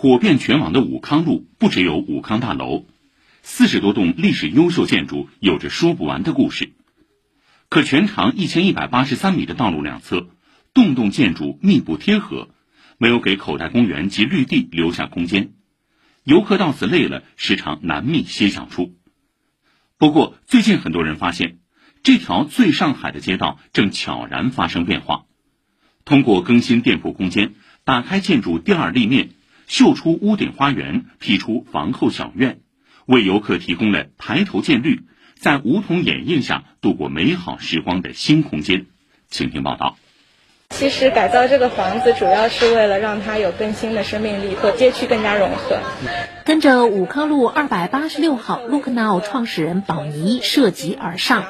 火遍全网的武康路不只有武康大楼，40多栋历史优秀建筑有着说不完的故事。可全长1183米的道路两侧，栋栋建筑密不贴合，没有给口袋公园及绿地留下空间。游客到此累了，时常难觅歇脚处。不过最近很多人发现，这条最上海的街道正悄然发生变化。通过更新店铺空间，打开建筑第二立面，秀出屋顶花园，辟出房后小院，为游客提供了抬头见绿，在梧桐掩映下度过美好时光的新空间。请听报道。其实改造这个房子主要是为了让它有更新的生命力，和街区更加融合。跟着武康路286号 LookNow 创始人宝妮涉级而上，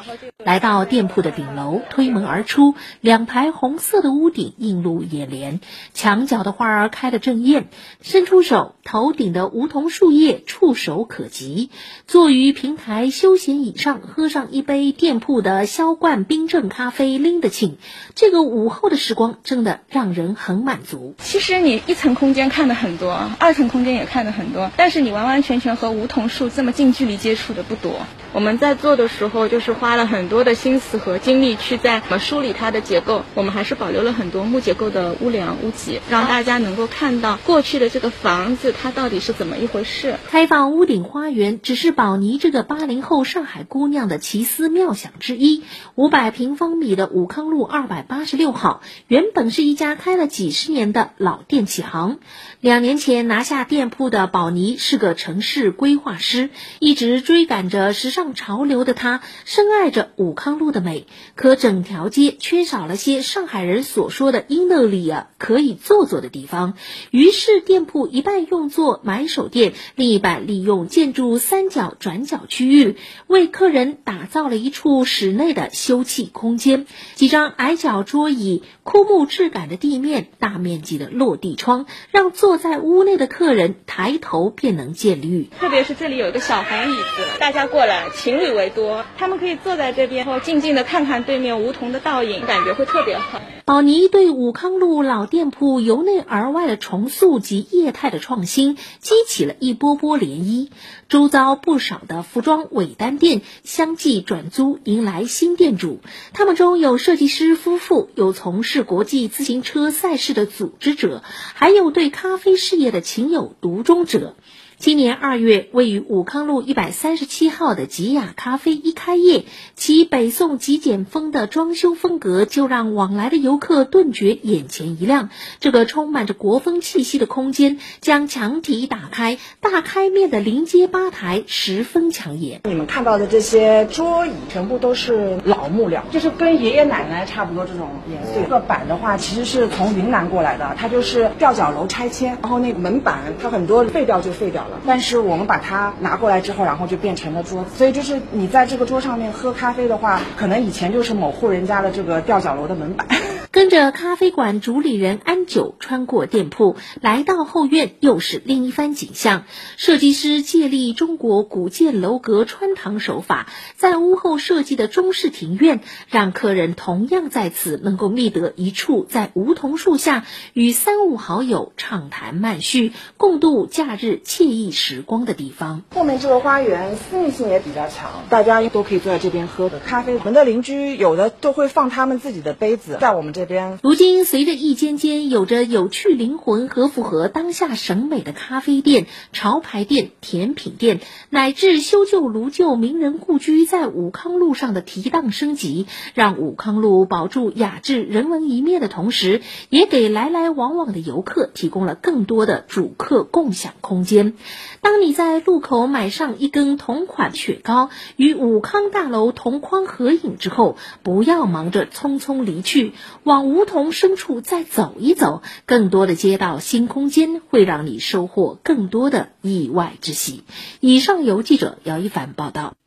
来到店铺的顶楼，推门而出，两排红色的屋顶映入眼帘，墙角的花儿开得正艳，伸出手，头顶的梧桐树叶触手可及。坐于平台休闲椅上，喝上一杯店铺的销冠冰镇咖啡，拎得清。这个午后的时光真的让人很满足。其实你一层空间看得很多，二层空间也看得很多，但是你完完全全和梧桐树这么近距离接触的不多。我们在做的时候就是花了很多的心思和精力去在梳理它的结构，我们还是保留了很多木结构的屋梁屋脊，让大家能够看到过去的这个房子它到底是怎么一回事。开放屋顶花园只是宝妮这个80后上海姑娘的奇思妙想之一。500平方米的武康路286号原本是一家开了几十年的老电器行。2年前拿下店铺的宝妮是个城市规划师，一直追赶着时尚潮流的她深爱着武康路的美，可整条街缺少了些上海人所说的英乐里啊，可以坐的地方。于是店铺一半用作买手店，另一半利用建筑三角转角区域，为客人打造了一处室内的休憩空间。几张矮脚桌椅，枯木质感的地面，大面积的落地窗，让坐在屋内的客人抬头便能见绿。特别是这里有一个小红椅子，大家过来情侣为多，他们可以坐在这边后静静的看看对面梧桐的倒影，感觉会特别好。宝妮对武康路老店铺由内而外的重塑及业态的创新，激起了一波波涟漪。周遭不少的服装尾单店相继转租，迎来新店主。他们中有设计师夫妇，有从事国际自行车赛事的组织者，还有对咖啡事业的情有独钟者。今年2月，位于武康路137号的吉雅咖啡一开业，其北宋极简风的装修风格就让往来的游客顿觉眼前一亮。这个充满着国风气息的空间，将墙体打开，大开面的临街吧台十分抢眼。你们看到的这些桌椅全部都是老木料，就是跟爷爷奶奶差不多这种颜色。这个板的话其实是从云南过来的，它就是吊脚楼拆迁，然后那个门板它很多废掉就废掉，但是我们把它拿过来之后，然后就变成了桌子。所以就是你在这个桌上面喝咖啡的话，可能以前就是某户人家的这个吊脚楼的门板。跟着咖啡馆主理人安九穿过店铺，来到后院，又是另一番景象。设计师借力中国古建楼阁穿堂手法，在屋后设计的中式庭院，让客人同样在此能够觅得一处在梧桐树下与三五好友畅谈漫叙，共度假日惬意时光的地方。后面这个花园私密性也比较强，大家都可以坐在这边喝咖啡。我们的邻居有的都会放他们自己的杯子在我们这边。如今随着一间间有着有趣灵魂和符合当下审美的咖啡店、潮牌店、甜品店，乃至修旧如旧名人故居在武康路上的提档升级，让武康路保住雅致人文一面的同时，也给来来往往的游客提供了更多的主客共享空间。当你在路口买上一根同款雪糕，与武康大楼同框合影之后，不要忙着匆匆离去，往梧桐深处再走一走，更多的街道新空间会让你收获更多的意外之喜。以上由记者姚一凡报道。